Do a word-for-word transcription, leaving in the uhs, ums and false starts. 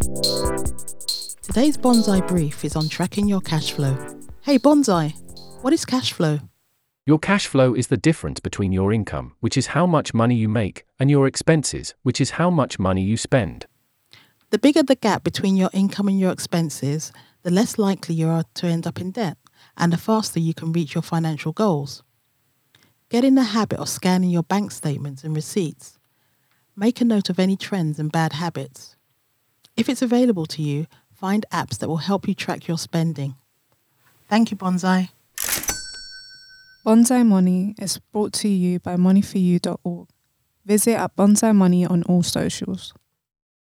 Today's Bonsai Brief is on tracking your cash flow. Hey Bonsai, what is cash flow? Your cash flow is the difference between your income, which is how much money you make, and your expenses, which is how much money you spend. The bigger the gap between your income and your expenses, the less likely you are to end up in debt, and the faster you can reach your financial goals. Get in the habit of scanning your bank statements and receipts. Make a note of any trends and bad habits. If it's available to you, find apps that will help you track your spending. Thank you, Bonsai. Bonsai Money is brought to you by money for you dot org. Visit at Bonsai Money on all socials.